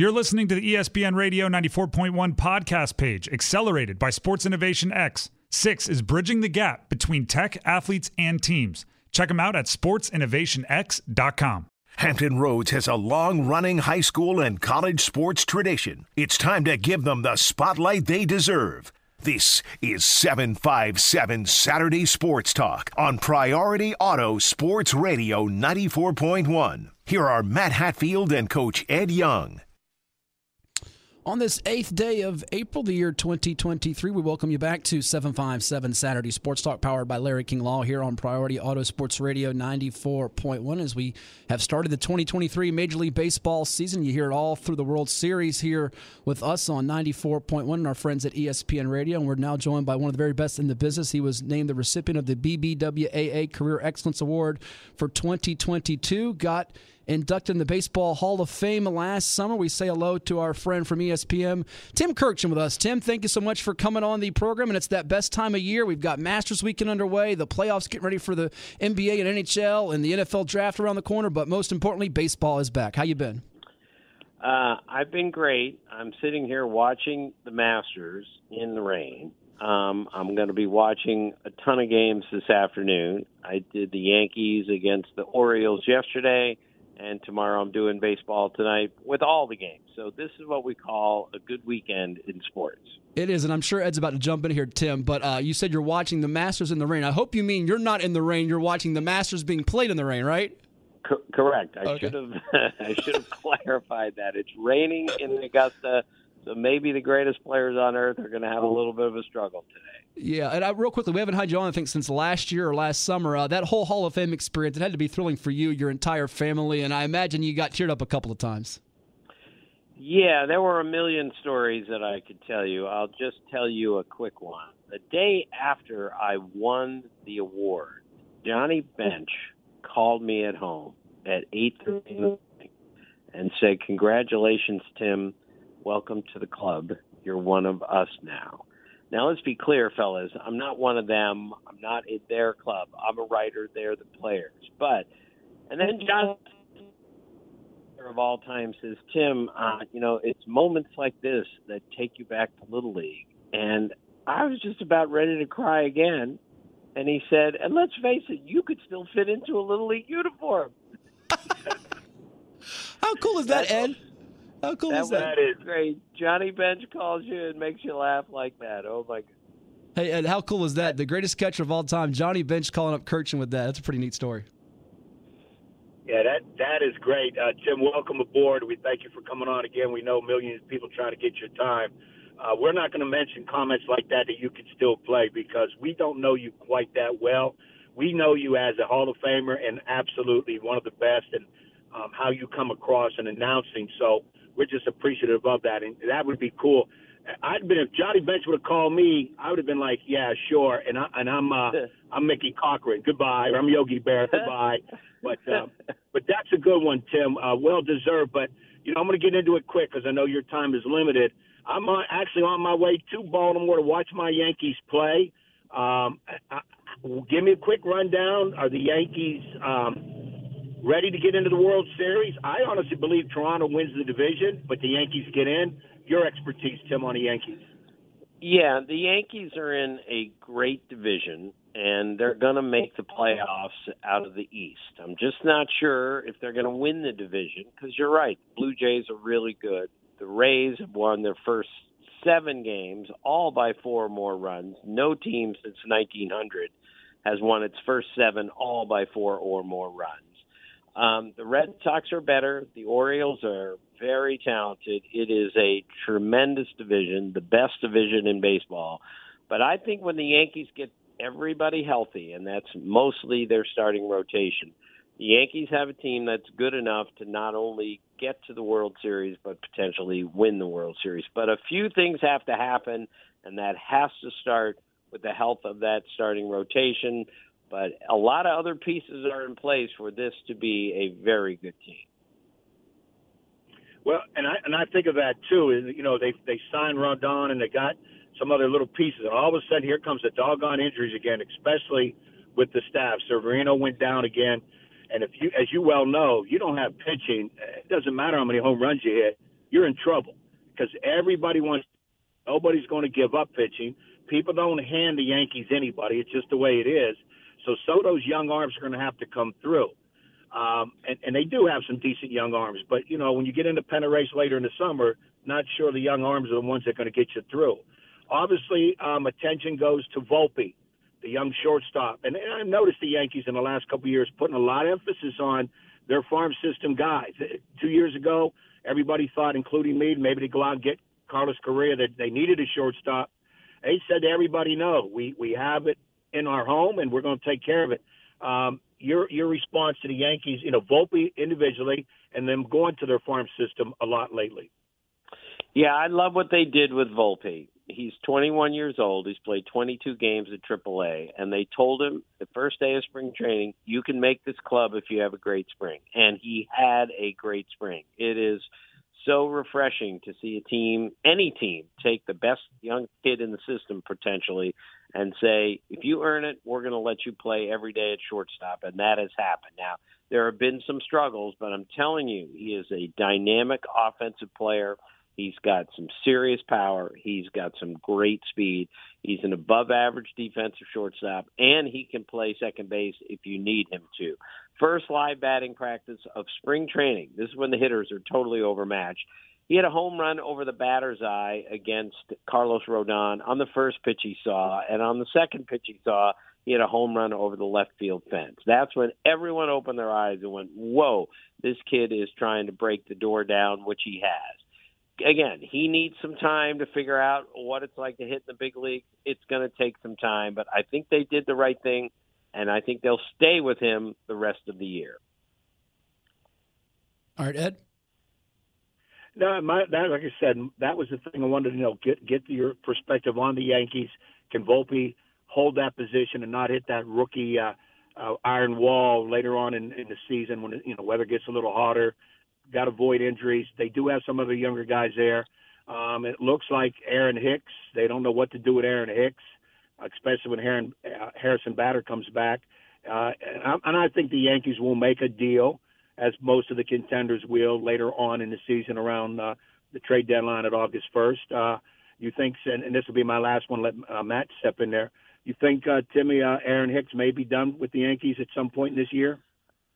You're listening to the ESPN Radio 94.1 podcast page, accelerated by Sports Innovation X. 6 is bridging the gap between tech, athletes, and teams. Check them out at sportsinnovationx.com. Hampton Roads has a long-running high school and college sports tradition. It's time to give them the spotlight they deserve. This is 757 Saturday Sports Talk on Priority Auto Sports Radio 94.1. Here are Matt Hatfield and Coach Ed Young. On this 8th day of April, the year 2023, we welcome you back to 757 Saturday Sports Talk, powered by Larry King Law here on Priority Auto Sports Radio 94.1. As we have started the 2023 Major League Baseball season, you hear it all through the World Series here with us on 94.1 and our friends at ESPN Radio. And we're now joined by one of the very best in the business. He was named the recipient of the BBWAA Career Excellence Award for 2022. Got inducted in the Baseball Hall of Fame last summer. We say hello to our friend from ESPN, Tim Kurkjian, with us. Tim, thank you so much for coming on the program, and it's that best time of year. We've got Masters weekend underway, the playoffs getting ready for the NBA and NHL, and the NFL draft around the corner, but most importantly, baseball is back. How you been? I've been great. I'm sitting here watching the Masters in the rain. I'm going to be watching a ton of games this afternoon. I did the Yankees against the Orioles yesterday. And tomorrow I'm doing Baseball Tonight with all the games. So this is what we call a good weekend in sports. It is, and I'm sure Ed's about to jump in here, Tim, but you said you're watching the Masters in the rain. I hope you mean you're not in the rain. You're watching the Masters being played in the rain, right? Correct. I should have clarified that. It's raining in Augusta, so maybe the greatest players on earth are going to have a little bit of a struggle today. Yeah, and real quickly, we haven't had you on, I think, since last year or last summer. That whole Hall of Fame experience, it had to be thrilling for you, your entire family, and I imagine you got teared up a couple of times. Yeah, there were a million stories that I could tell you. I'll just tell you a quick one. The day after I won the award, Johnny Bench called me at home at 8:30 in the morning and said, "Congratulations, Tim. Welcome to the club. You're one of us now." Now, let's be clear, fellas. I'm not one of them. I'm not in their club. I'm a writer. They're the players. But, and then John, of all time, says, "Tim, it's moments like this that take you back to Little League." And I was just about ready to cry again. And he said, "And let's face it, you could still fit into a Little League uniform." How cool is that, Ed? How cool is that? That is great. Johnny Bench calls you and makes you laugh like that. Oh, my God. Hey, Ed, how cool is that? The greatest catcher of all time, Johnny Bench calling up Kurkjian with that. That's a pretty neat story. Yeah, that is great. Tim, welcome aboard. We thank you for coming on again. We know millions of people trying to get your time. We're not going to mention comments like that you can still play because we don't know you quite that well. We know you as a Hall of Famer and absolutely one of the best and how you come across in announcing. So, we're just appreciative of that, and that would be cool. If Johnny Bench would have called me, I would have been like, "Yeah, sure." And I'm Mickey Cochran. Goodbye. Or I'm Yogi Berra. Goodbye. But that's a good one, Tim. Well deserved. But I'm going to get into it quick because I know your time is limited. I'm actually on my way to Baltimore to watch my Yankees play. Give me a quick rundown. Are the Yankees ready to get into the World Series? I honestly believe Toronto wins the division, but the Yankees get in. Your expertise, Tim, on the Yankees. Yeah, the Yankees are in a great division, and they're going to make the playoffs out of the East. I'm just not sure if they're going to win the division because you're right. Blue Jays are really good. The Rays have won their first 7 games, all by 4 or more runs. No team since 1900 has won its first 7, all by 4 or more runs. The Red Sox are better. The Orioles are very talented. It is a tremendous division, the best division in baseball. But I think when the Yankees get everybody healthy, and that's mostly their starting rotation, the Yankees have a team that's good enough to not only get to the World Series, but potentially win the World Series. But a few things have to happen, and that has to start with the health of that starting rotation. But a lot of other pieces are in place for this to be a very good team. Well, and I think of that too. Is they signed Rodon and they got some other little pieces, and all of a sudden here comes the doggone injuries again, especially with the staff. Severino went down again, and if you, as you well know, you don't have pitching, it doesn't matter how many home runs you hit. you're in trouble because everybody wants – nobody's going to give up pitching. People don't hand the Yankees anybody. It's just the way it is. So Soto's young arms are going to have to come through. And they do have some decent young arms. But, you know, when you get into pennant race later in the summer, not sure the young arms are the ones that are going to get you through. Obviously, attention goes to Volpe, the young shortstop. And I've noticed the Yankees in the last couple of years putting a lot of emphasis on their farm system guys. 2 years ago, everybody thought, including me, maybe to go out and get Carlos Correa, that they needed a shortstop. They said to everybody, no, we have it in our home, and we're going to take care of it. Your response to the Yankees, you know, Volpe individually, and them going to their farm system a lot lately. Yeah, I love what they did with Volpe. He's 21 years old. He's played 22 games at AAA, and they told him the first day of spring training, you can make this club if you have a great spring. And he had a great spring. It is so refreshing to see a team, any team, take the best young kid in the system potentially and say, if you earn it, we're going to let you play every day at shortstop, and that has happened. Now, there have been some struggles, but I'm telling you, he is a dynamic offensive player. He's got some serious power. He's got some great speed. He's an above-average defensive shortstop, and he can play second base if you need him to. First live batting practice of spring training. This is when the hitters are totally overmatched. He had a home run over the batter's eye against Carlos Rodon on the first pitch he saw, and on the second pitch he saw, he had a home run over the left field fence. That's when everyone opened their eyes and went, whoa, this kid is trying to break the door down, which he has. Again, he needs some time to figure out what it's like to hit in the big league. It's going to take some time, but I think they did the right thing, and I think they'll stay with him the rest of the year. All right, Ed? No, like I said, that was the thing I wanted to know. Get your perspective on the Yankees. Can Volpe hold that position and not hit that rookie iron wall later on in the season when, you know, weather gets a little hotter? Got to avoid injuries. They do have some of the younger guys there. It looks like Aaron Hicks. They don't know what to do with Aaron Hicks, especially when Harrison Bader comes back. And I think the Yankees will make a deal, as most of the contenders will later on in the season around the trade deadline at August 1st. You think, and this will be my last one, let Matt step in there. You think, Timmy, Aaron Hicks may be done with the Yankees at some point this year?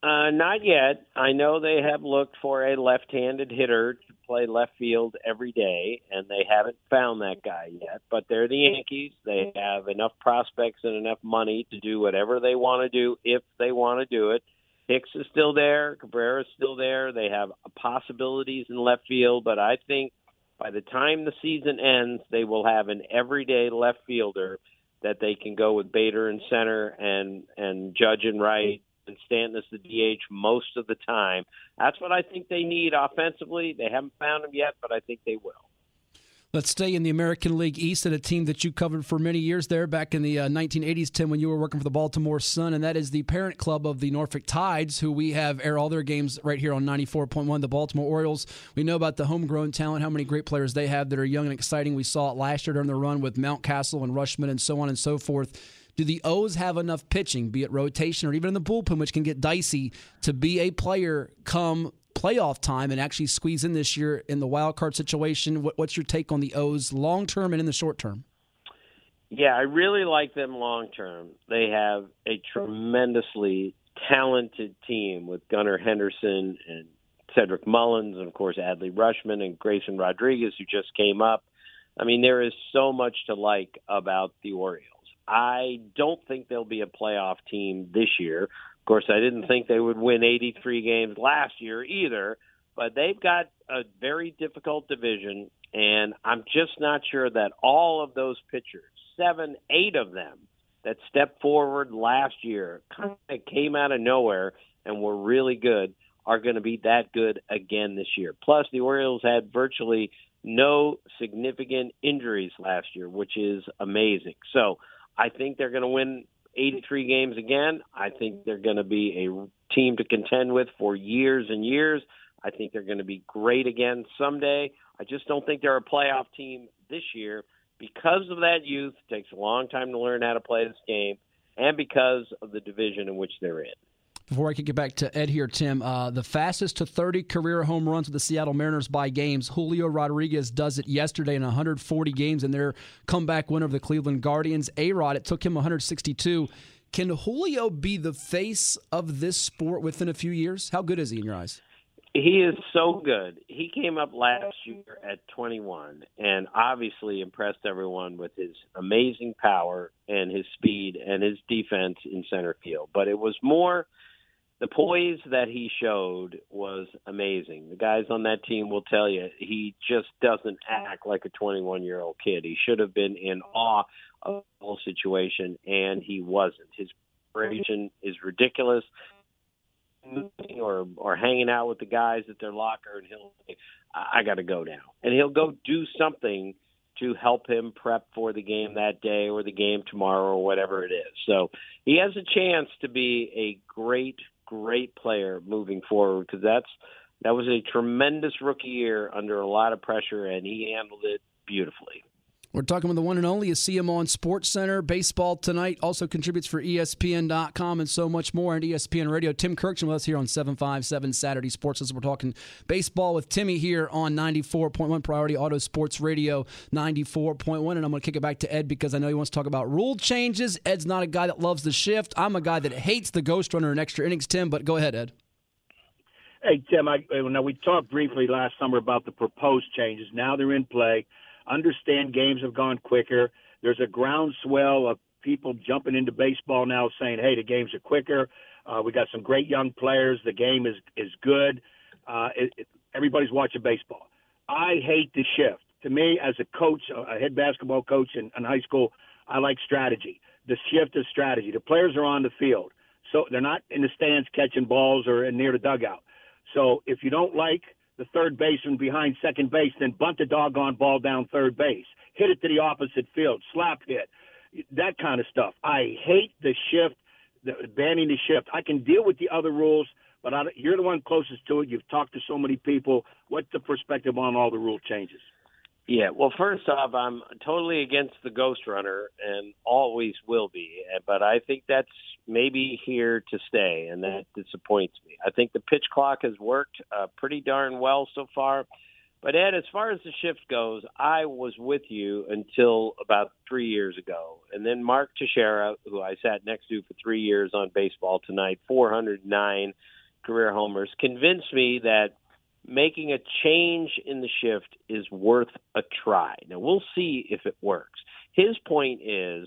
Not yet. I know they have looked for a left-handed hitter to play left field every day, and they haven't found that guy yet. But they're the Yankees. They have enough prospects and enough money to do whatever they want to do if they want to do it. Hicks is still there. Cabrera is still there. They have possibilities in left field, but I think by the time the season ends, they will have an everyday left fielder that they can go with Bader in center and Judge in right, and Stanton as the DH most of the time. That's what I think they need offensively. They haven't found him yet, but I think they will. Let's stay in the American League East at a team that you covered for many years there back in the 1980s, Tim, when you were working for the Baltimore Sun, and that is the parent club of the Norfolk Tides, who we have air all their games right here on 94.1, the Baltimore Orioles. We know about the homegrown talent, how many great players they have that are young and exciting. We saw it last year during the run with Mountcastle and Rushman and so on and so forth. Do the O's have enough pitching, be it rotation or even in the bullpen, which can get dicey, to be a player come playoff time and actually squeeze in this year in the wild card situation? What's your take on the O's long term and in the short term? Yeah, I really like them long term. They have a tremendously talented team with Gunnar Henderson and Cedric Mullins and, of course, Adley Rushman and Grayson Rodriguez, who just came up. I mean, there is so much to like about the Orioles. I don't think they'll be a playoff team this year. Of course, I didn't think they would win 83 games last year either, but they've got a very difficult division, and I'm just not sure that all of those pitchers, 7, 8 of them, that stepped forward last year, kind of came out of nowhere and were really good, are going to be that good again this year. Plus, the Orioles had virtually no significant injuries last year, which is amazing. So, I think they're going to win 83 games again. I think they're going to be a team to contend with for years and years. I think they're going to be great again someday. I just don't think they're a playoff team this year because of that youth. It takes a long time to learn how to play this game and because of the division in which they're in. Before I can get back to Ed here, Tim, the fastest to 30 career home runs with the Seattle Mariners by games. Julio Rodriguez does it yesterday in 140 games in their comeback winner of the Cleveland Guardians. A-Rod, it took him 162. Can Julio be the face of this sport within a few years? How good is he in your eyes? He is so good. He came up last year at 21 and obviously impressed everyone with his amazing power and his speed and his defense in center field. But it was more the poise that he showed was amazing. The guys on that team will tell you he just doesn't act like a 21-year-old kid. He should have been in awe of the whole situation, and he wasn't. His preparation is ridiculous. Or hanging out with the guys at their locker, and he'll say, I got to go now. And he'll go do something to help him prep for the game that day or the game tomorrow or whatever it is. So he has a chance to be a great, great player moving forward because that was a tremendous rookie year under a lot of pressure, and he handled it beautifully. We're talking with the one and only. You see him on SportsCenter, Baseball Tonight, also contributes for ESPN.com and so much more, and ESPN Radio. Tim Kurkjian with us here on 757 Saturday Sports. We're talking baseball with Timmy here on 94.1 Priority Auto Sports Radio 94.1, and I'm going to kick it back to Ed because I know he wants to talk about rule changes. Ed's not a guy that loves the shift. I'm a guy that hates the ghost runner in extra innings, Tim, but go ahead, Ed. Hey, Tim, we talked briefly last summer about the proposed changes. Now they're in play. Understand games have gone quicker. There's a groundswell of people jumping into baseball now saying, hey, the games are quicker. We got some great young players. The game is good. Everybody's watching baseball. I hate the shift. To me, as a coach, a head basketball coach in high school, I like strategy. The shift is strategy. The players are on the field, so they're not in the stands catching balls or near the dugout. So if you don't like the third baseman behind second base, then bunt the doggone ball down third base. Hit it to the opposite field, slap hit, that kind of stuff. I hate the shift, banning the shift. I can deal with the other rules, but you're the one closest to it. You've talked to so many people. What's the perspective on all the rule changes? Yeah, well, first off, I'm totally against the ghost runner and always will be, but I think that's maybe here to stay, and that disappoints me. I think the pitch clock has worked pretty darn well so far, but Ed, as far as the shift goes, I was with you until about 3 years ago, and then Mark Teixeira, who I sat next to for 3 years on Baseball Tonight, 409 career homers, convinced me that making a change in the shift is worth a try. Now, we'll see if it works. His point is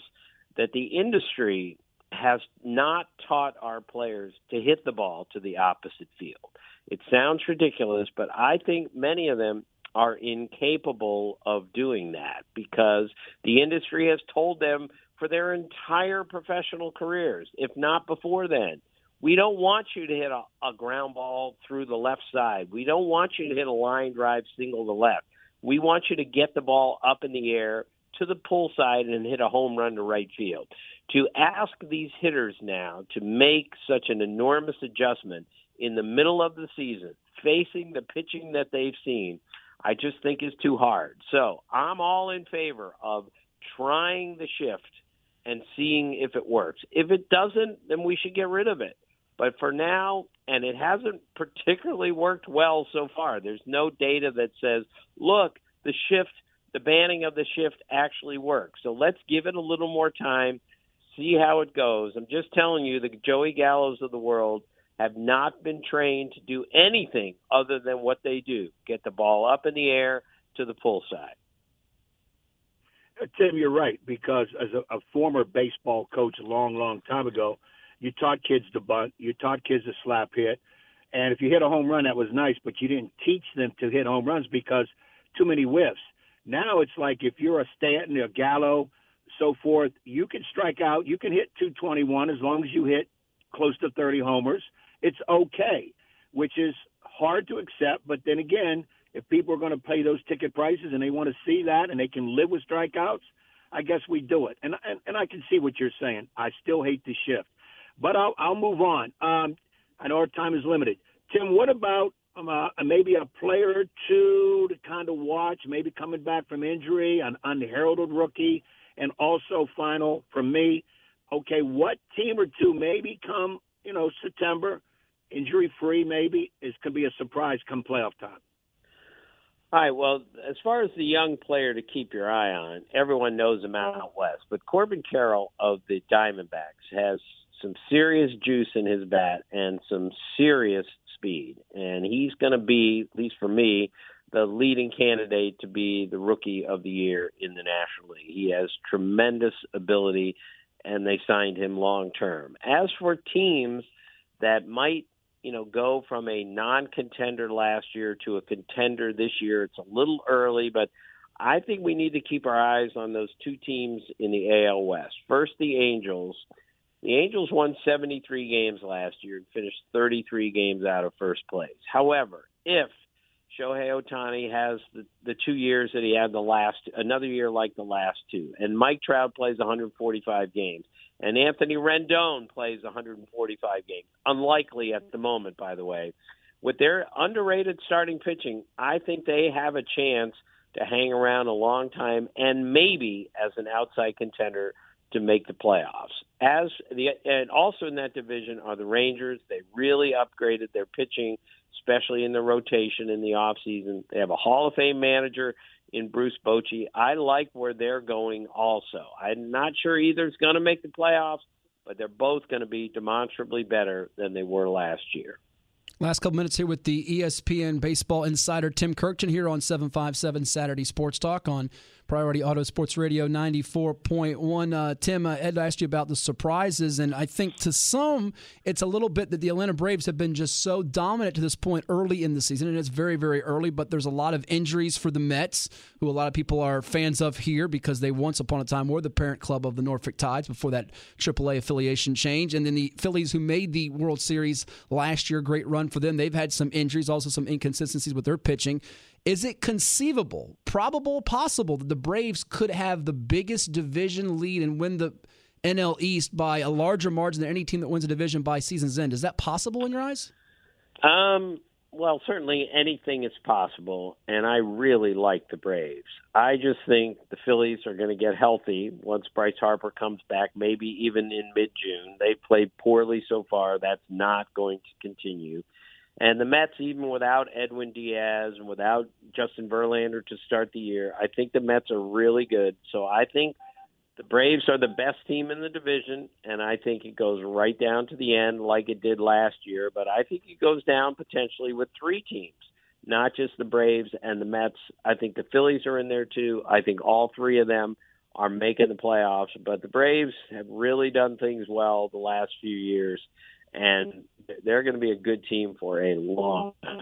that the industry has not taught our players to hit the ball to the opposite field. It sounds ridiculous, but I think many of them are incapable of doing that because the industry has told them for their entire professional careers, if not before then, we don't want you to hit a ground ball through the left side. We don't want you to hit a line drive single to left. We want you to get the ball up in the air to the pull side and hit a home run to right field. To ask these hitters now to make such an enormous adjustment in the middle of the season, facing the pitching that they've seen, I just think is too hard. So I'm all in favor of trying the shift and seeing if it works. If it doesn't, then we should get rid of it. But for now, and it hasn't particularly worked well so far, there's no data that says, look, the banning of the shift actually works. So let's give it a little more time, see how it goes. I'm just telling you, the Joey Gallos of the world have not been trained to do anything other than what they do, get the ball up in the air to the pull side. Tim, you're right, because as a former baseball coach a long, long time ago, you taught kids to bunt. You taught kids to slap hit. And if you hit a home run, that was nice, but you didn't teach them to hit home runs because too many whiffs. Now it's like if you're a Stanton, a Gallo, so forth, you can strike out. You can hit 221 as long as you hit close to 30 homers. It's okay, which is hard to accept. But then again, if people are going to pay those ticket prices and they want to see that and they can live with strikeouts, I guess we do it. And I can see what you're saying. I still hate the shift. But I'll move on. I know our time is limited. Tim, what about maybe a player or two to kind of watch, maybe coming back from injury, an unheralded rookie, and also final from me, okay, what team or two maybe come you know, September, injury-free maybe, is could be a surprise come playoff time. All right, well, as far as the young player to keep your eye on, everyone knows him out west, but Corbin Carroll of the Diamondbacks has some serious juice in his bat and some serious speed, and he's going to be, at least for me, the leading candidate to be the Rookie of the Year in the National League. He has tremendous ability, and they signed him long-term. As for teams that might go from a non-contender last year to a contender this year. It's a little early, but I think we need to keep our eyes on those two teams in the AL West. First, the Angels. The Angels won 73 games last year and finished 33 games out of first place. However, if Shohei Ohtani has the 2 years that he had another year like the last two, and Mike Trout plays 145 games, and Anthony Rendon plays 145 games. Unlikely at the moment, by the way. With their underrated starting pitching, I think they have a chance to hang around a long time and maybe as an outside contender to make the playoffs. And also in that division are the Rangers. They really upgraded their pitching, especially in the rotation in the offseason. They have a Hall of Fame manager in Bruce Bochy. I like where they're going also. I'm not sure either is going to make the playoffs, but they're both going to be demonstrably better than they were last year. Last couple minutes here with the ESPN Baseball Insider, Tim Kurkjian, here on 757 Saturday Sports Talk on Priority Auto Sports Radio 94.1. Tim, Ed asked you about the surprises, and I think to some it's a little bit that the Atlanta Braves have been just so dominant to this point early in the season, and it's very, very early, but there's a lot of injuries for the Mets, who a lot of people are fans of here because they once upon a time were the parent club of the Norfolk Tides before that AAA affiliation change, and then the Phillies, who made the World Series last year, great run for them. They've had some injuries, also some inconsistencies with their pitching. Is it conceivable, probable, possible that the Braves could have the biggest division lead and win the NL East by a larger margin than any team that wins a division by season's end? Is that possible in your eyes? Well, certainly anything is possible, and I really like the Braves. I just think the Phillies are going to get healthy once Bryce Harper comes back, maybe even in mid-June. They've played poorly so far. That's not going to continue. And the Mets, even without Edwin Diaz and without Justin Verlander to start the year, I think the Mets are really good. So I think the Braves are the best team in the division, and I think it goes right down to the end like it did last year. But I think it goes down potentially with three teams, not just the Braves and the Mets. I think the Phillies are in there too. I think all three of them are making the playoffs. But the Braves have really done things well the last few years, and they're going to be a good team for a long time.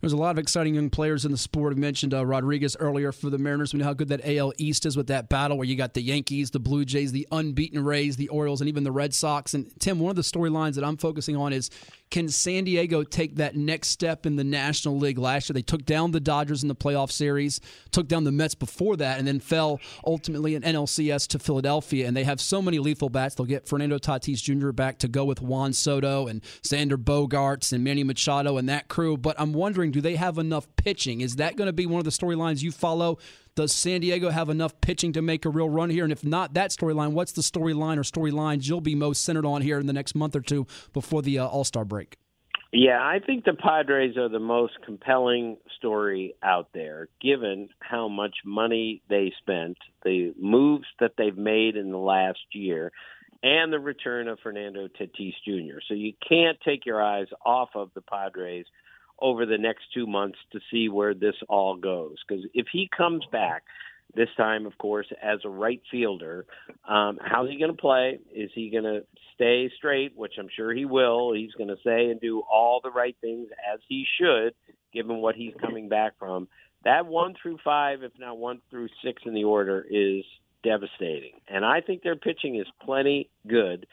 There's a lot of exciting young players in the sport. I mentioned Rodriguez earlier for the Mariners. We know how good that AL East is with that battle where you got the Yankees, the Blue Jays, the unbeaten Rays, the Orioles, and even the Red Sox. And, Tim, one of the storylines that I'm focusing on is, can San Diego take that next step in the National League? Last year, they took down the Dodgers in the playoff series, took down the Mets before that, and then fell ultimately in NLCS to Philadelphia. And they have so many lethal bats. They'll get Fernando Tatis Jr. back to go with Juan Soto and Xander Bogaerts and Manny Machado and that crew. But I'm wondering, do they have enough pitching? Is that going to be one of the storylines you follow? Does San Diego have enough pitching to make a real run here? And if not that storyline, what's the storyline or storylines you'll be most centered on here in the next month or two before the All-Star break? Yeah, I think the Padres are the most compelling story out there, given how much money they spent, the moves that they've made in the last year, and the return of Fernando Tatis Jr. So you can't take your eyes off of the Padres over the next 2 months to see where this all goes. Because if he comes back this time, of course, as a right fielder, how's he going to play? Is he going to stay straight, which I'm sure he will? He's going to say and do all the right things as he should, given what he's coming back from. That 1 through 5, if not 1 through 6 in the order, is devastating. And I think their pitching is plenty good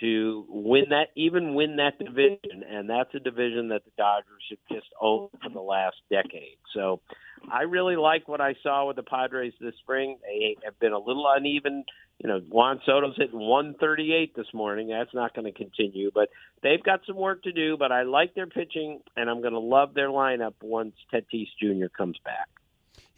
to win that division, and that's a division that the Dodgers have just owned for the last decade. So I really like what I saw with the Padres this spring. They have been a little uneven. Juan Soto's hitting 138 this morning. That's not going to continue, but they've got some work to do, but I like their pitching, and I'm going to love their lineup once Tatis Jr. comes back.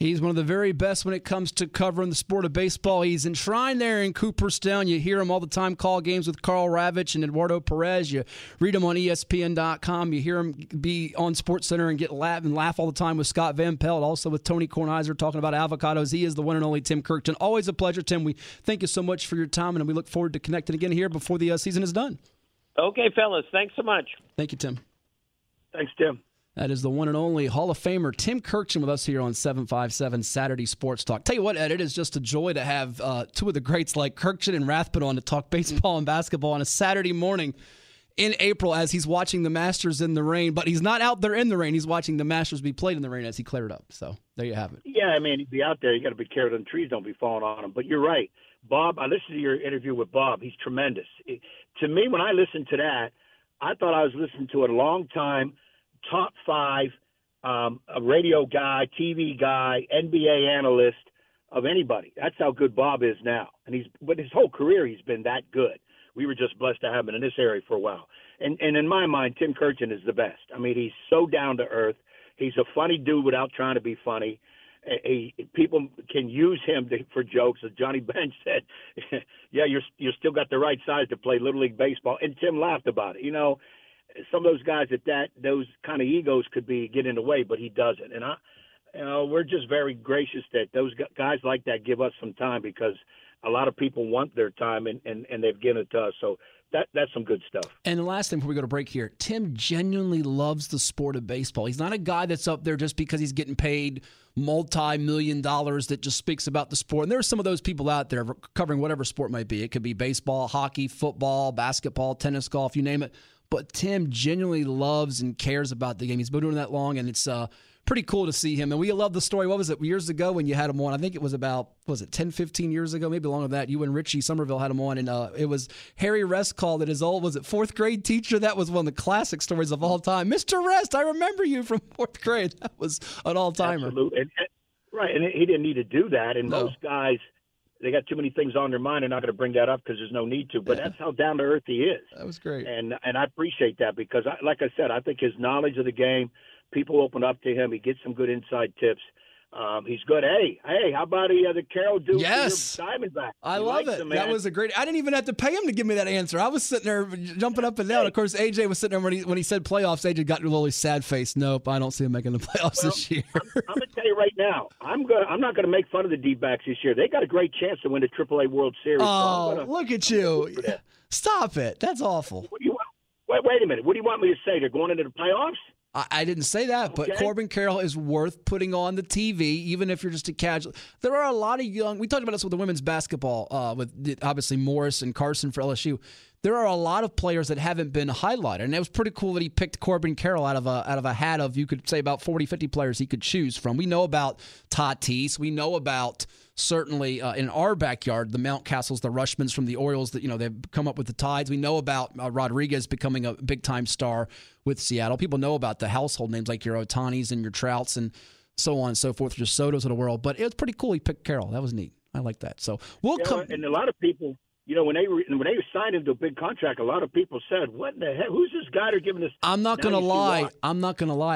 He's one of the very best when it comes to covering the sport of baseball. He's enshrined there in Cooperstown. You hear him all the time call games with Carl Ravitch and Eduardo Perez. You read him on ESPN.com. You hear him be on SportsCenter and get laugh all the time with Scott Van Pelt, also with Tony Kornheiser talking about avocados. He is the one and only Tim Kurkjian. Always a pleasure, Tim. We thank you so much for your time, and we look forward to connecting again here before the season is done. Okay, fellas. Thanks so much. Thank you, Tim. Thanks, Tim. That is the one and only Hall of Famer Tim Kurkjian with us here on 757 Saturday Sports Talk. Tell you what, Ed, it is just a joy to have two of the greats like Kurkjian and Rathbun on to talk baseball and basketball on a Saturday morning in April as he's watching the Masters in the rain. But he's not out there in the rain. He's watching the Masters be played in the rain as he cleared up. So there you have it. Yeah, I mean, be out there. You got to be careful. The trees don't be falling on him. But you're right. Bob, I listened to your interview with Bob. He's tremendous. To me, when I listened to that, I thought I was listening to a long-time top five a radio guy, TV guy, NBA analyst of anybody. That's how good Bob is now. And but his whole career he's been that good. We were just blessed to have him in this area for a while. And in my mind, Tim Kurkjian is the best. I mean, he's so down to earth. He's a funny dude without trying to be funny. People can use him for jokes. As Johnny Bench said, yeah, you're still got the right size to play Little League Baseball. And Tim laughed about it. You know, some of those guys those kind of egos could get in the way, but he doesn't. And we're just very gracious that those guys like that give us some time, because a lot of people want their time and they've given it to us. So that's some good stuff. And the last thing before we go to break here, Tim genuinely loves the sport of baseball. He's not a guy that's up there just because he's getting paid multi-million dollars that just speaks about the sport. And there are some of those people out there covering whatever sport might be. It could be baseball, hockey, football, basketball, tennis, golf, you name it. But Tim genuinely loves and cares about the game. He's been doing that long, and it's pretty cool to see him. And we love the story. What was it, years ago when you had him on? I think it was about, 10, 15 years ago, maybe longer than that. You and Richie Somerville had him on, and it was Harry Rest called it his old, fourth grade teacher? That was one of the classic stories of all time. Mr. Rest, I remember you from fourth grade. That was an all-timer. Absolutely. Right, and he didn't need to do that, and no. Most guys, they got too many things on their mind. They're not going to bring that up because there's no need to. But yeah, that's how down to earth he is. That was great, and I appreciate that, because, like I said, I think his knowledge of the game, people open up to him. He gets some good inside tips. He's good. Hey, how about the Carroll dude? Yes, Diamondback. I love it. That was a great. I didn't even have to pay him to give me that answer. I was sitting there jumping up and down. Of course, AJ was sitting there when he said playoffs. AJ got into a little sad face. Nope, I don't see him making the playoffs this year. I'm gonna tell you right now, I'm not gonna make fun of the D-backs this year. They got a great chance to win the AAA World Series. Oh, so look at you! Stop it. That's awful. What do you want? Wait a minute. What do you want me to say? They're going into the playoffs? I didn't say that, but okay. Corbin Carroll is worth putting on the TV, even if you're just a casual. There are a lot of we talked about this with the women's basketball, with obviously Morris and Carson for LSU. There are a lot of players that haven't been highlighted, and it was pretty cool that he picked Corbin Carroll out of a hat of, you could say, about 40, 50 players he could choose from. We know about Tatis. We know about, certainly in our backyard, the Mountcastles, the Rushmans from the Orioles, that they've come up with the Tides. We know about Rodriguez becoming a big-time star with Seattle. People know about the household names like your Otanis and your Trouts and so on and so forth, your Sotos of the world. But it was pretty cool he picked Carroll. That was neat. I like that. So we'll come. And a lot of people, when they signed him to a big contract, a lot of people said, "What in the heck? Who's this guy they're giving this?" I'm not going to lie.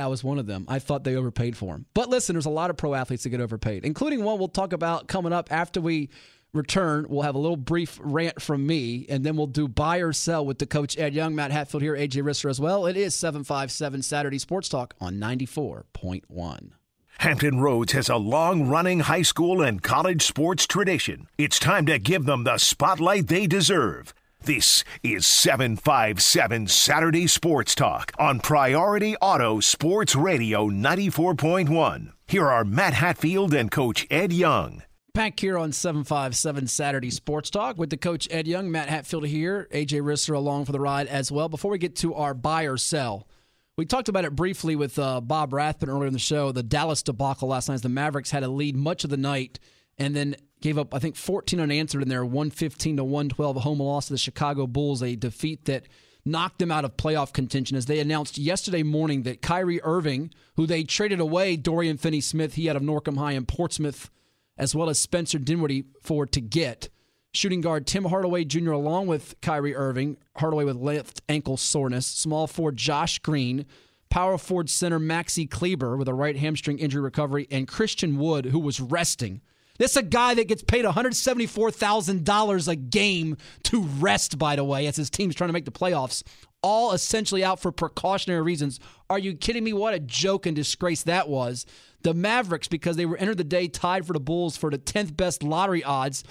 I was one of them. I thought they overpaid for him. But listen, there's a lot of pro athletes that get overpaid, including one we'll talk about coming up after we return. We'll have a little brief rant from me, and then we'll do buy or sell with the coach Ed Young, Matt Hatfield here, AJ Risser as well. It is 757 Saturday Sports Talk on 94.1. Hampton Roads has a long-running high school and college sports tradition. It's time to give them the spotlight they deserve. This is 757 Saturday Sports Talk on Priority Auto Sports Radio 94.1. Here are Matt Hatfield and Coach Ed Young. Back here on 757 Saturday Sports Talk with the Coach Ed Young, Matt Hatfield here, AJ Risser along for the ride as well. Before we get to our buy or sell, we talked about it briefly with Bob Rathbun earlier in the show. The Dallas debacle last night, as the Mavericks had a lead much of the night and then gave up, I think, 14 unanswered in their 115-112 home loss to the Chicago Bulls, a defeat that knocked them out of playoff contention, as they announced yesterday morning that Kyrie Irving, who they traded away Dorian Finney-Smith, he out of Norcom High in Portsmouth, as well as Spencer Dinwiddie to get. Shooting guard Tim Hardaway Jr. along with Kyrie Irving. Hardaway with left ankle soreness. Small forward Josh Green. power forward center Maxi Kleber with a right hamstring injury recovery, and Christian Wood, who was resting. This is a guy that gets paid $174,000 a game to rest, by the way, as his team's trying to make the playoffs. All essentially out for precautionary reasons. Are you kidding me? What a joke and disgrace that was. The Mavericks, because they were entered the day tied for the Bulls for the 10th best lottery odds,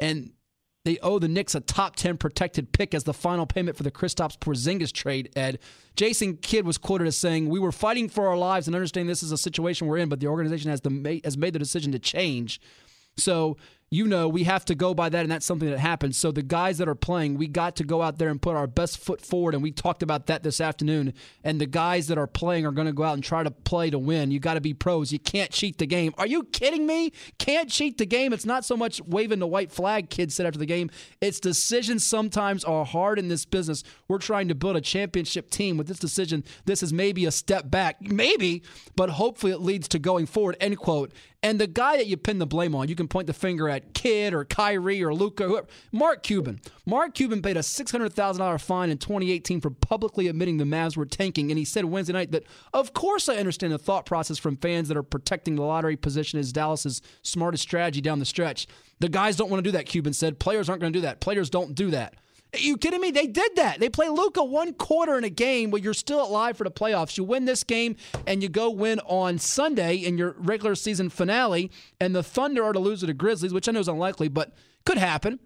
and they owe the Knicks a top 10 protected pick as the final payment for the Kristaps Porzingis trade, Ed. Jason Kidd was quoted as saying, "We were fighting for our lives and understanding this is a situation we're in, but the organization has made the decision to change. So, you know, we have to go by that, and that's something that happens. So the guys that are playing, we got to go out there and put our best foot forward, and we talked about that this afternoon. And the guys that are playing are going to go out and try to play to win. You got to be pros. You can't cheat the game." Are you kidding me? Can't cheat the game. It's not so much waving the white flag, kids said after the game. It's decisions sometimes are hard in this business. We're trying to build a championship team. With this decision, this is maybe a step back. Maybe, but hopefully it leads to going forward, end quote. And the guy that you pin the blame on, you can point the finger at Kidd or Kyrie or Luka, whoever. Mark Cuban. Mark Cuban paid a $600,000 fine in 2018 for publicly admitting the Mavs were tanking, and he said Wednesday night that, "Of course I understand the thought process from fans that are protecting the lottery position as Dallas's smartest strategy down the stretch. The guys don't want to do that," Cuban said. "Players aren't going to do that. Players don't do that." Are you kidding me? They did that. They play Luka one quarter in a game where you're still alive for the playoffs. You win this game, and you go win on Sunday in your regular season finale, and the Thunder are to lose to the Grizzlies, which I know is unlikely, but could happen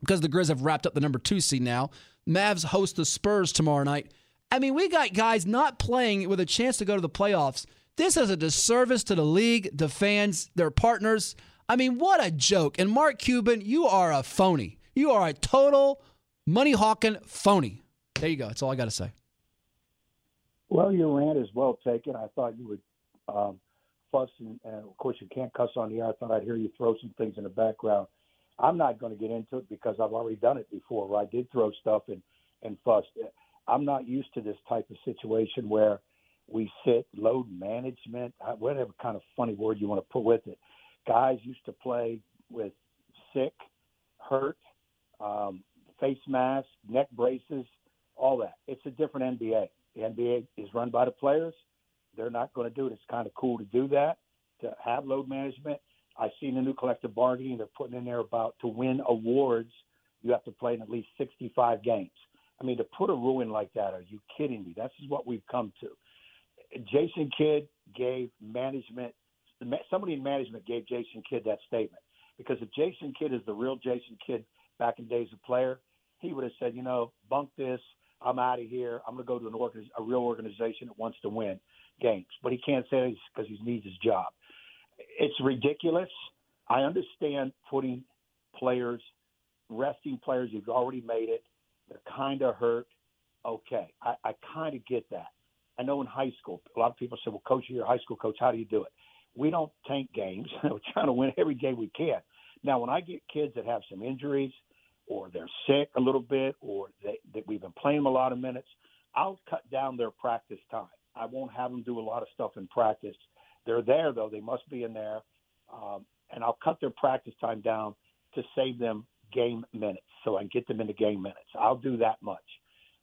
because the Grizz have wrapped up the number 2 seed now. Mavs host the Spurs tomorrow night. I mean, we got guys not playing with a chance to go to the playoffs. This is a disservice to the league, the fans, their partners. I mean, what a joke. And Mark Cuban, you are a phony. You are a total money-hawking phony. There you go. That's all I got to say. Well, your rant is well taken. I thought you would fuss, and of course you can't cuss on the air. I thought I'd hear you throw some things in the background. I'm not going to get into it because I've already done it before where I did throw stuff and fuss. I'm not used to this type of situation where we sit, load management, whatever kind of funny word you want to put with it. Guys used to play with sick, hurt, face masks, neck braces, all that. It's a different NBA. The NBA is run by the players. They're not going to do it. It's kind of cool to do that, to have load management. I've seen the new collective bargaining they're putting in there about to win awards, you have to play in at least 65 games. I mean, to put a rule in like that, are you kidding me? This is what we've come to. Jason Kidd gave management, somebody in management gave Jason Kidd that statement. Because if Jason Kidd is the real Jason Kidd back in the days of player, he would have said, you know, bunk this, I'm out of here. I'm going to go to a real organization that wants to win games. But he can't say it because he needs his job. It's ridiculous. I understand putting players, resting players, you've already made it. They're kind of hurt. Okay, I kind of get that. I know in high school, a lot of people say, well, coach, you're a high school coach. How do you do it? We don't tank games. We're trying to win every game we can. Now, when I get kids that have some injuries, or they're sick a little bit, or that we've been playing them a lot of minutes, I'll cut down their practice time. I won't have them do a lot of stuff in practice. They're there, though. They must be in there. And I'll cut their practice time down to save them game minutes so I can get them into game minutes. I'll do that much.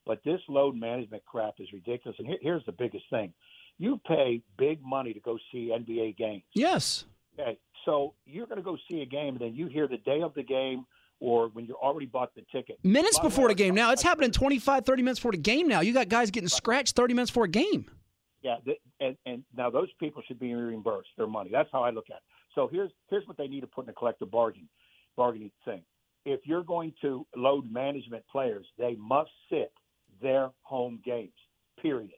But this load management crap is ridiculous. And here's the biggest thing. You pay big money to go see NBA games. Yes. Okay. So you're going to go see a game, and then you hear the day of the game, or when you already bought the ticket. Minutes before the game now. It's happening 25, 30 minutes before the game now. You got guys getting scratched 30 minutes before a game. Yeah, and now those people should be reimbursed their money. That's how I look at it. So here's what they need to put in a collective bargaining thing. If you're going to load management players, they must sit their home games, period,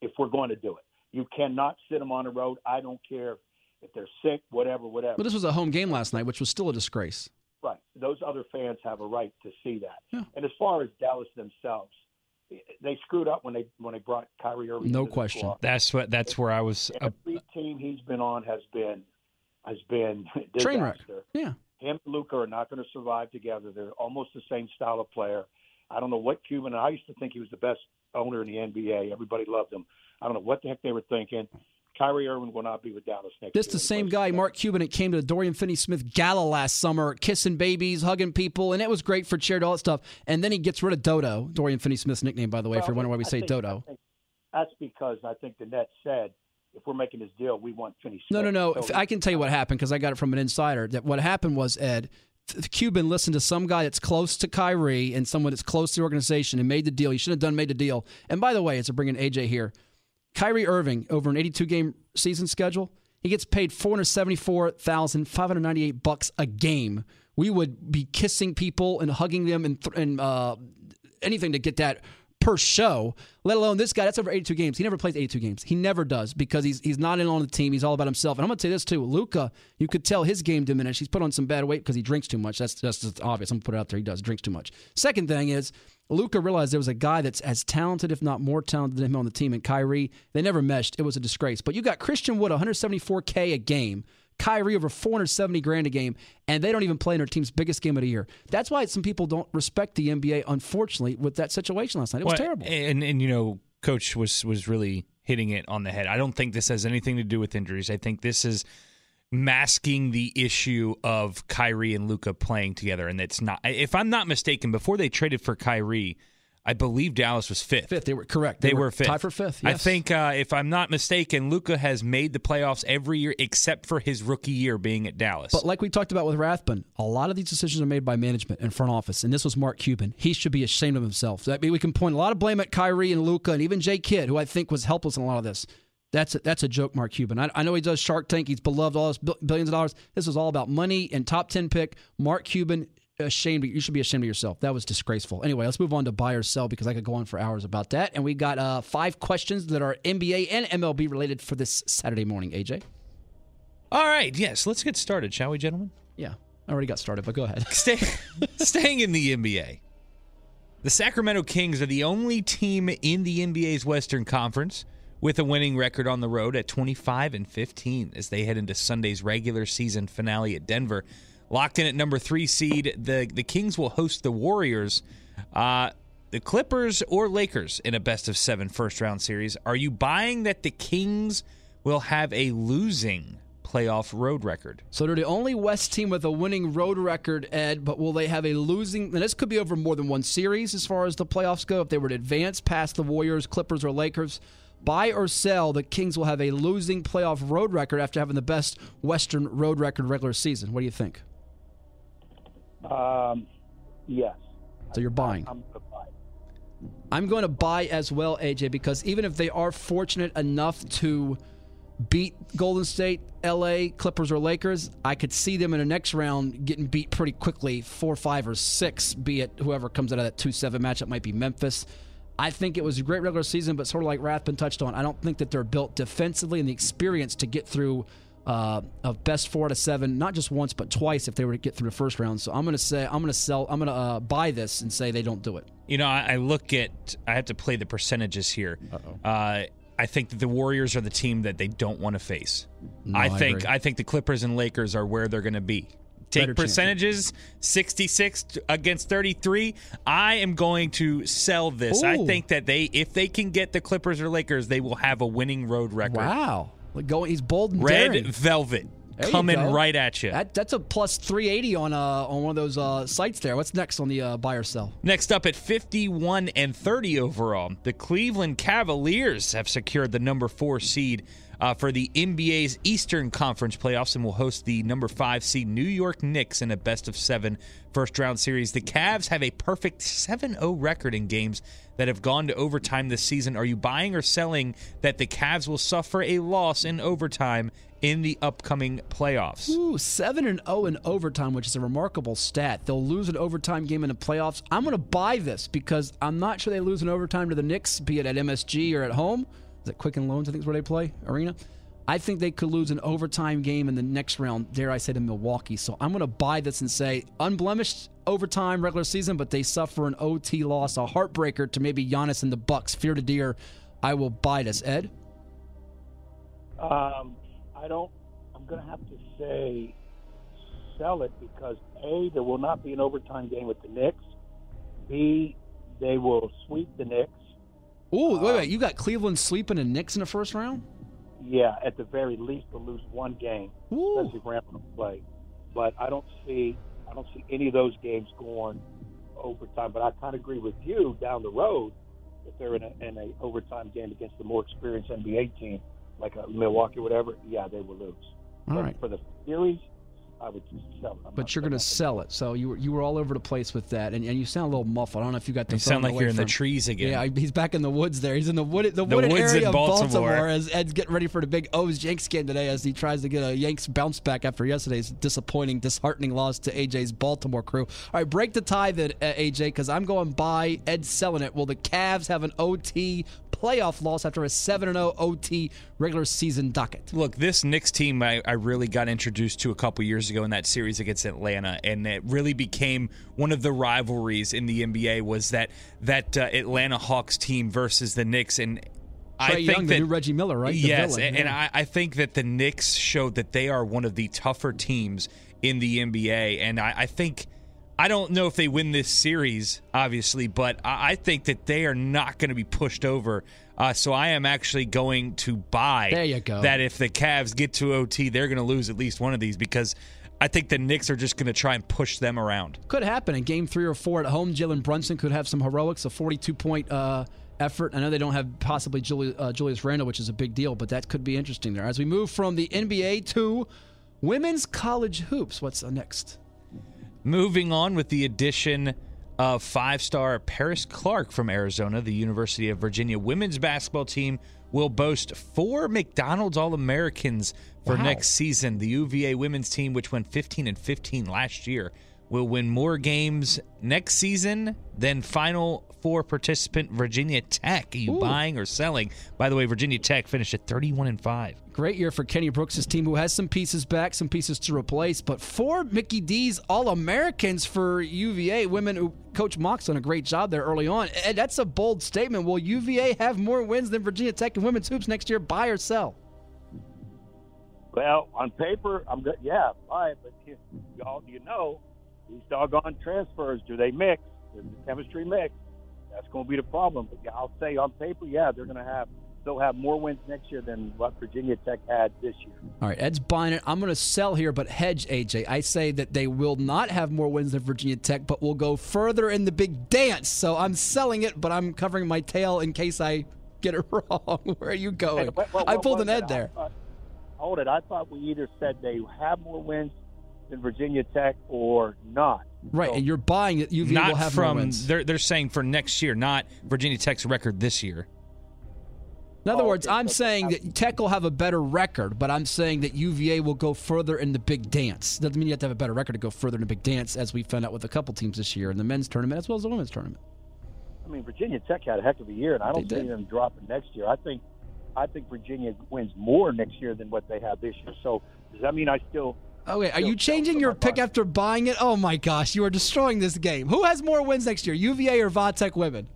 if we're going to do it. You cannot sit them on the road. I don't care if they're sick, whatever. But this was a home game last night, which was still a disgrace. Right. Those other fans have a right to see that. Yeah. And as far as Dallas themselves, they screwed up when they brought Kyrie Irving. No question. Floor. That's where I was. Every team he's been on has been train wreck. Yeah. Him and Luka are not going to survive together. They're almost the same style of player. I don't know what Cuban. I used to think he was the best owner in the NBA. Everybody loved him. I don't know what the heck they were thinking. Kyrie Irving will not be with Dallas next year. This is the same guy, Mark Cuban, that came to the Dorian Finney-Smith gala last summer, kissing babies, hugging people, and it was great for charity, all that stuff. And then he gets rid of Dodo, Dorian Finney-Smith's nickname, by the way, if you're wondering why we say Dodo. That's because I think the Nets said, if we're making this deal, we want Finney-Smith. No. So I can tell you what happened because I got it from an insider. That what happened was, Ed, Cuban listened to some guy that's close to Kyrie and someone that's close to the organization and made the deal. He shouldn't have made the deal. And by the way, it's bringing AJ here. Kyrie Irving, over an 82-game season schedule, he gets paid $474,598 bucks a game. We would be kissing people and hugging them and anything to get that per show, let alone this guy. That's over 82 games. He never plays 82 games. He never does because he's not in on the team. He's all about himself. And I'm going to say this too. Luka, you could tell his game diminished. He's put on some bad weight because he drinks too much. That's just obvious. I'm going to put it out there. He does. Drinks too much. Second thing is Luka realized there was a guy that's as talented, if not more talented than him on the team, and Kyrie. They never meshed. It was a disgrace. But you got Christian Wood, $174K a game. Kyrie over $470,000 a game, and they don't even play in their team's biggest game of the year. That's why some people don't respect the NBA, unfortunately, with that situation last night. It was terrible. And you know, Coach was really hitting it on the head. I don't think this has anything to do with injuries. I think this is masking the issue of Kyrie and Luka playing together, and it's not. If I'm not mistaken, before they traded for Kyrie, I believe Dallas was fifth. Fifth, they were correct. They were fifth. Tied for fifth, yes. I think, if I'm not mistaken, Luka has made the playoffs every year except for his rookie year being at Dallas. But like we talked about with Rathbun, a lot of these decisions are made by management and front office, and this was Mark Cuban. He should be ashamed of himself. I mean, we can point a lot of blame at Kyrie and Luka and even Jay Kidd, who I think was helpless in a lot of this. That's a joke, Mark Cuban. I know he does Shark Tank. He's beloved, all this billions of dollars. This was all about money and top 10 pick. Mark Cuban, ashamed. You should be ashamed of yourself. That was disgraceful. Anyway, let's move on to buy or sell because I could go on for hours about that. And we got 5 questions that are NBA and MLB related for this Saturday morning, AJ. All right. Yes. Let's get started, shall we, gentlemen? Yeah. I already got started, but go ahead. Staying in the NBA. The Sacramento Kings are the only team in the NBA's Western Conference with a winning record on the road at 25-15 as they head into Sunday's regular season finale at Denver. Locked in at number 3 seed, the Kings will host the Warriors, the Clippers, or Lakers in a best-of-7 first-round series. Are you buying that the Kings will have a losing playoff road record? So they're the only West team with a winning road record, Ed, but will they have a losing? And this could be over more than one series as far as the playoffs go. If they were to advance past the Warriors, Clippers, or Lakers, buy or sell, the Kings will have a losing playoff road record after having the best Western road record regular season. What do you think? Yes. So you're buying. I'm going to buy as well, AJ, because even if they are fortunate enough to beat Golden State, LA, Clippers, or Lakers, I could see them in the next round getting beat pretty quickly, 4, 5, or 6, be it whoever comes out of that 2-7 matchup might be Memphis. I think it was a great regular season, but sort of like Rathbun touched on, I don't think that they're built defensively and the experience to get through of best 4 out of 7, not just once but twice if they were to get through the first round. So I'm gonna buy this and say they don't do it. You know, I have to play the percentages here. I think that the Warriors are the team that they don't want to face. No, I think the Clippers and Lakers are where they're gonna be. Take better percentages, chance. 66 against 33. I am going to sell this. Ooh. I think that if they can get the Clippers or Lakers, they will have a winning road record. Wow. He's bold and red daring. Velvet there coming right at you. That's a plus 380 on one of those sites there. What's next on the buy or sell? Next up at 51-30 overall, the Cleveland Cavaliers have secured the number 4 seed for the NBA's Eastern Conference playoffs and will host the number 5 seed New York Knicks in a best-of-7 first-round series. The Cavs have a perfect 7-0 record in games that have gone to overtime this season. Are you buying or selling that the Cavs will suffer a loss in overtime in the upcoming playoffs? Ooh, 7-0 in overtime, which is a remarkable stat. They'll lose an overtime game in the playoffs. I'm going to buy this because I'm not sure they lose in overtime to the Knicks, be it at MSG or at home. Is it Quicken Loans, I think, is where they play, Arena? I think they could lose an overtime game in the next round, dare I say, to Milwaukee. So I'm going to buy this and say unblemished overtime regular season, but they suffer an OT loss, a heartbreaker to maybe Giannis and the Bucks. Fear to dear, I will buy this. Ed? I'm going to have to say sell it because, A, there will not be an overtime game with the Knicks. B, they will sweep the Knicks. Ooh, wait! You got Cleveland sleeping and Knicks in the first round? Yeah, at the very least, they'll lose one game, especially ramping up play. But I don't see any of those games going overtime. But I kind of agree with you down the road. if they're in a overtime game against the more experienced NBA team, like a Milwaukee or whatever, yeah, they will lose. All right. For the series, I would sell it. But you're going to sell it. So you were all over the place with that, and you sound a little muffled. I don't know if you got the. You sound like you're in the trees again. Yeah, he's back in the woods there. He's in the wooded area of Baltimore as Ed's getting ready for the big O's-Yanks game today as he tries to get a Yanks bounce back after yesterday's disappointing, disheartening loss to AJ's Baltimore crew. All right, break the tie then, AJ, because I'm going by Ed's selling it. Will the Cavs have an OT playoff loss after a 7-0 OT regular season docket? Look, this Knicks team I really got introduced to a couple years ago in that series against Atlanta, and it really became one of the rivalries in the NBA was that Atlanta Hawks team versus the Knicks. And Trae Young, the new Reggie Miller, right? Yes, and I think that the Knicks showed that they are one of the tougher teams in the NBA, and I think... I don't know if they win this series, obviously, but I think that they are not going to be pushed over. So I am actually going to buy that if the Cavs get to OT, they're going to lose at least one of these because I think the Knicks are just going to try and push them around. Could happen in Game 3 or 4 at home. Jalen Brunson could have some heroics, a 42-point effort. I know they don't have possibly Julius Randle, which is a big deal, but that could be interesting there. As we move from the NBA to women's college hoops, what's next? Moving on with the addition of five-star Paris Clark from Arizona, the University of Virginia women's basketball team will boast 4 McDonald's All-Americans for next season. The UVA women's team, which went 15-15 last year, will win more games next season than Final Four participant Virginia Tech. Are you buying or selling? By the way, Virginia Tech finished at 31-5. Great year for Kenny Brooks' team, who has some pieces back, some pieces to replace. But 4 Mickey D's All-Americans for UVA women. Coach Mock's done a great job there early on. And that's a bold statement. Will UVA have more wins than Virginia Tech in women's hoops next year? Buy or sell? Well, on paper, I'm good. Yeah, buy it. But y'all, these doggone transfers, do they mix? Does the chemistry mix? That's going to be the problem. But I'll say on paper, yeah, they're going to have. They'll have more wins next year than what Virginia Tech had this year. All right, Ed's buying it. I'm going to sell here, but hedge, AJ. I say that they will not have more wins than Virginia Tech, but will go further in the big dance. So I'm selling it, but I'm covering my tail in case I get it wrong. Where are you going? Hey, well, I pulled an Ed there. Hold it. I thought we either said they have more wins than Virginia Tech or not. Right, so, and you're buying it. UVA will have more wins. They're saying for next year, not Virginia Tech's record this year. In other words, I'm saying that Tech will have a better record, but I'm saying that UVA will go further in the big dance. Doesn't mean you have to have a better record to go further in the big dance, as we found out with a couple teams this year in the men's tournament as well as the women's tournament. I mean, Virginia Tech had a heck of a year, and I don't see them dropping next year. I think Virginia wins more next year than what they have this year. So does that mean I still... Okay, are you changing your pick after buying it? Oh, my gosh, you are destroying this game. Who has more wins next year, UVA or VaTech women?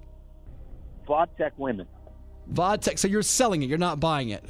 VaTech women. VaTech, so you're selling it. You're not buying it.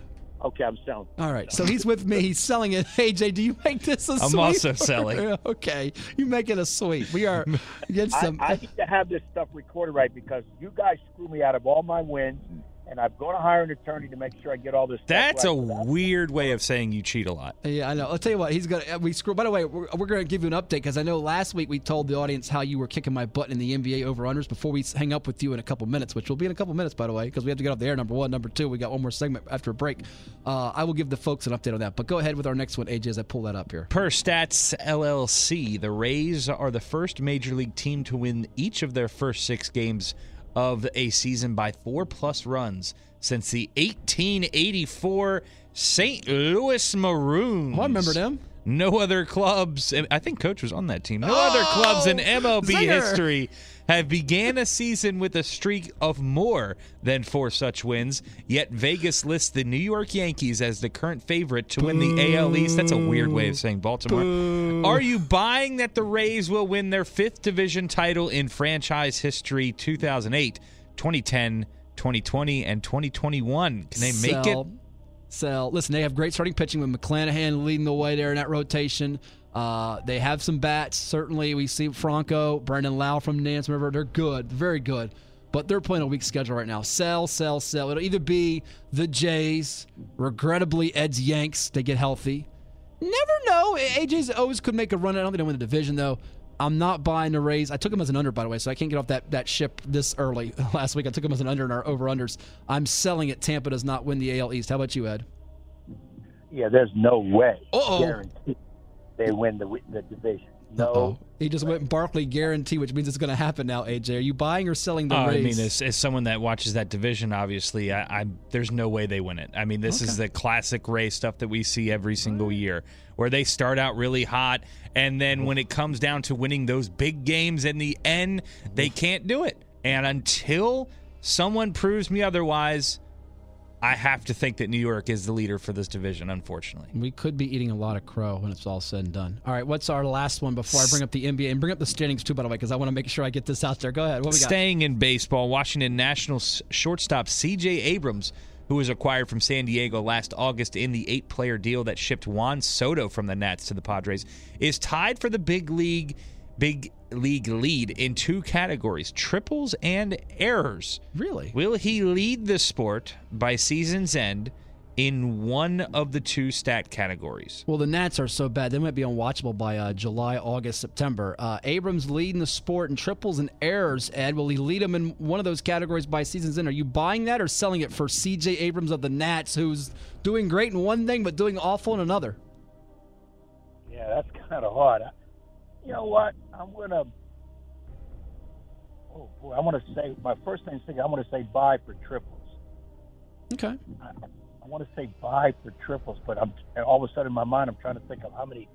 Okay, I'm selling. All right, so he's with me. He's selling it. AJ, do you make this a sweep? I'm also selling. Okay, you make it a sweep. We are against some. I need to have this stuff recorded right because you guys screw me out of all my wins, and I'm going to hire an attorney to make sure I get all this stuff right. That's a weird way of saying you cheat a lot. Yeah, I know. I'll tell you what, he's going to – we screw – by the way, we're going to give you an update because I know last week we told the audience how you were kicking my butt in the NBA over-unders before we hang up with you in a couple minutes, which will be in a couple minutes, by the way, because we have to get off the air, number one. Number two, we got one more segment after a break. I will give the folks an update on that. But go ahead with our next one, AJ, as I pull that up here. Per Stats LLC, the Rays are the first Major League team to win each of their first 6 games of a season by 4+ runs since the 1884 St. Louis Maroons. Oh, I remember them. No other clubs, I think Coach was on that team. No other clubs in MLB history have began a season with a streak of more than 4 such wins, yet Vegas lists the New York Yankees as the current favorite to win the AL East. That's a weird way of saying Baltimore. Are you buying that the Rays will win their 5th division title in franchise history, 2008, 2010, 2020, and 2021? Can they make it? So, listen, they have great starting pitching with McClanahan leading the way there in that rotation. They have some bats. Certainly, we see Franco, Brandon Lau from Nance River. They're good, very good. But they're playing a weak schedule right now. Sell, sell, sell. It'll either be the Jays, regrettably Ed's Yanks. They get healthy. Never know. AJ's O's could make a run. I don't think they win the division, though. I'm not buying the Rays. I took them as an under, by the way, so I can't get off that ship this early. Last week I took them as an under in our over-unders. I'm selling it. Tampa does not win the AL East. How about you, Ed? Yeah, there's no way. Guaranteed they win the division. No. Uh-oh. He just went Barkley guarantee, which means it's going to happen now, AJ. Are you buying or selling the Rays? I mean, as someone that watches that division, obviously, there's no way they win it. I mean, this is the classic Rays stuff that we see every single year, where they start out really hot, and then when it comes down to winning those big games in the end, they can't do it. And until someone proves me otherwise, I have to think that New York is the leader for this division, unfortunately. We could be eating a lot of crow when it's all said and done. All right, what's our last one before I bring up the NBA? And bring up the standings, too, by the way, because I want to make sure I get this out there. Go ahead. What we got? Staying in baseball, Washington Nationals shortstop C.J. Abrams, who was acquired from San Diego last August in the 8-player deal that shipped Juan Soto from the Nats to the Padres, is tied for the big league lead in two categories, triples and errors. Really? Will he lead the sport by season's end in one of the two stat categories? Well, the Nats are so bad, they might be unwatchable by July, August, September. Abrams leading the sport in triples and errors, Ed. Will he lead them in one of those categories by season's end? Are you buying that or selling it for C.J. Abrams of the Nats, who's doing great in one thing but doing awful in another? Yeah, that's kind of hard. You know what? I'm going to say, my first thing is I'm going to say buy for triples. Okay. I want to say buy for triples, but I'm all of a sudden in my mind, I'm trying to think of how many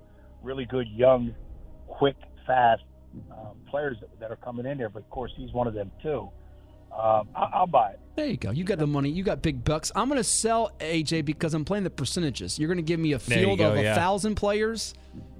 really good, young, quick, fast players that are coming in there. But of course, he's one of them too. I'll buy it. There you go. You got the money. You got big bucks. I'm going to sell, AJ, because I'm playing the percentages. You're going to give me a field of 1,000 players.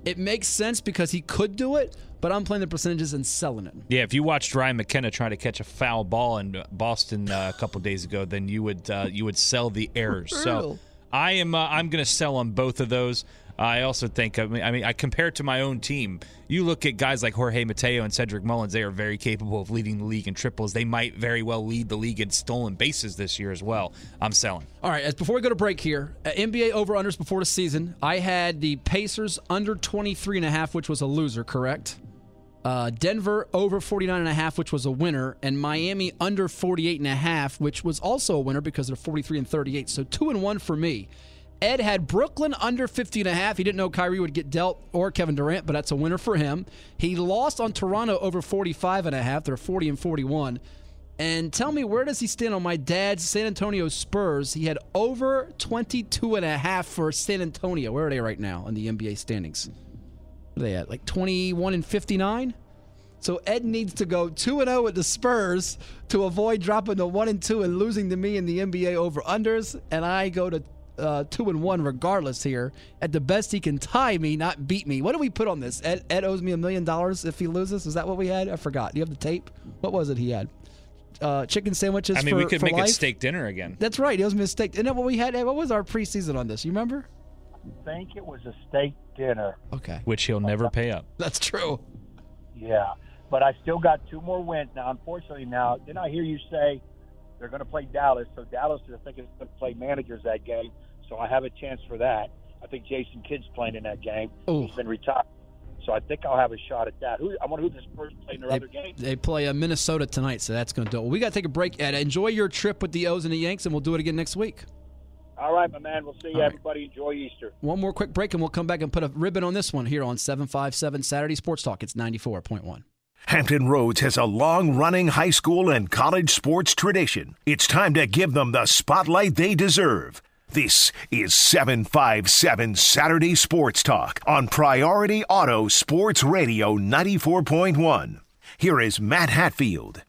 It makes sense because he could do it, but I'm playing the percentages and selling it. Yeah, if you watched Ryan McKenna try to catch a foul ball in Boston a couple days ago, then you would sell the errors. So I'm going to sell on both of those. I also think, I mean, I compare it to my own team. You look at guys like Jorge Mateo and Cedric Mullins, they are very capable of leading the league in triples. They might very well lead the league in stolen bases this year as well. I'm selling. All right, before we go to break here, NBA over-unders before the season, I had the Pacers under 23.5, which was a loser, correct? Denver over 49.5, which was a winner, and Miami under 48.5, which was also a winner because they're 43-38, so 2-1 for me. Ed had Brooklyn under 50.5. He didn't know Kyrie would get dealt or Kevin Durant, but that's a winner for him. He lost on Toronto over 45.5. They're 40-41. And tell me, where does he stand on my dad's San Antonio Spurs? He had over 22.5 for San Antonio. Where are they right now in the NBA standings? What are they at? Like 21-59? So Ed needs to go 2-0 at the Spurs to avoid dropping to 1-2 and losing to me in the NBA over-unders. And I go to 2-1 regardless here. At the best, he can tie me, not beat me. What do we put on this? Ed owes me $1 million if he loses. Is that what we had? I forgot. Do you have the tape? What was it he had? Chicken sandwiches. I mean, we could make it steak dinner again. That's right. He owes me a steak. Isn't that what we had? Ed, what was our preseason on this? You remember? I think it was a steak dinner. Okay. Which he'll never pay up. That's true. Yeah. But I still got two more wins. Now, unfortunately, didn't I hear you say they're going to play Dallas? So Dallas, I think, is going to play managers that game. So I have a chance for that. I think Jason Kidd's playing in that game. Ooh. He's been retired. So I think I'll have a shot at that. I wonder who this person played in their other game. They play Minnesota tonight, so that's going to do it. We got to take a break, Ed. Enjoy your trip with the O's and the Yanks, and we'll do it again next week. All right, my man. We'll see you, everybody. Enjoy Easter. One more quick break, and we'll come back and put a ribbon on this one here on 757 Saturday Sports Talk. It's 94.1. Hampton Roads has a long-running high school and college sports tradition. It's time to give them the spotlight they deserve. This is 757 Saturday Sports Talk on Priority Auto Sports Radio 94.1. Here is Matt Hatfield.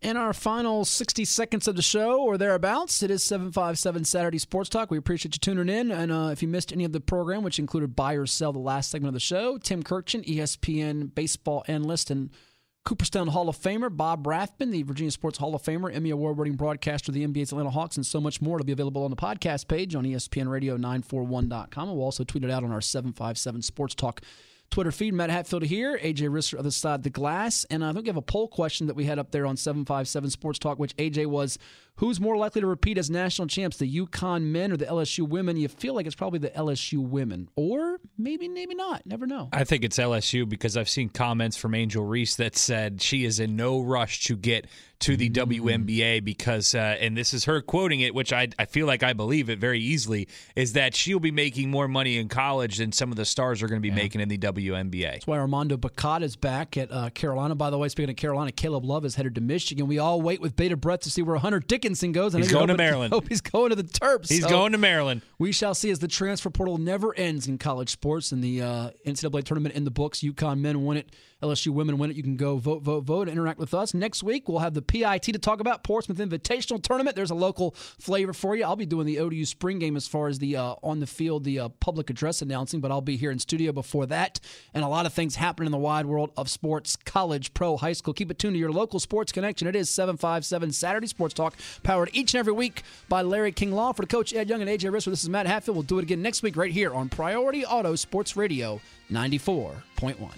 In our final 60 seconds of the show or thereabouts, it is 757 Saturday Sports Talk. We appreciate you tuning in. And if you missed any of the program, which included buy or sell the last segment of the show, Tim Kurkjian, ESPN baseball analyst and Cooperstown Hall of Famer, Bob Rathbun, the Virginia Sports Hall of Famer, Emmy Award-winning broadcaster of the NBA's Atlanta Hawks, and so much more. It'll be available on the podcast page on ESPNRadio941.com. We'll also tweet it out on our 757 Sports Talk Twitter feed. Matt Hatfield here, AJ Risser, other side of the glass. And I think we have a poll question that we had up there on 757 Sports Talk, which AJ was, who's more likely to repeat as national champs, the UConn men or the LSU women? You feel like it's probably the LSU women, or maybe not. Never know. I think it's LSU because I've seen comments from Angel Reese that said she is in no rush to get to the WNBA because, and this is her quoting it, which I feel like I believe it very easily, is that she'll be making more money in college than some of the stars are going to be making in the WNBA. That's why Armando Bacot is back at Carolina. By the way, speaking of Carolina, Caleb Love is headed to Michigan. We all wait with bated breath to see where Hunter Dickinson goes. He's going to Maryland. Hope he's going to the Terps. He's going to Maryland. We shall see as the transfer portal never ends in college sports. And the NCAA tournament in the books. UConn men win it. LSU women win it. You can go vote, and interact with us. Next week, we'll have the PIT to talk about, Portsmouth Invitational Tournament. There's a local flavor for you. I'll be doing the ODU spring game as far as the on the field, the public address announcing, but I'll be here in studio before that. And a lot of things happen in the wide world of sports, college, pro, high school. Keep it tuned to your local sports connection. It is 757 Saturday Sports Talk, powered each and every week by Larry King Law. For the Coach Ed Young and AJ Risser, this is Matt Hatfield. We'll do it again next week right here on Priority Auto Sports Radio 94.1.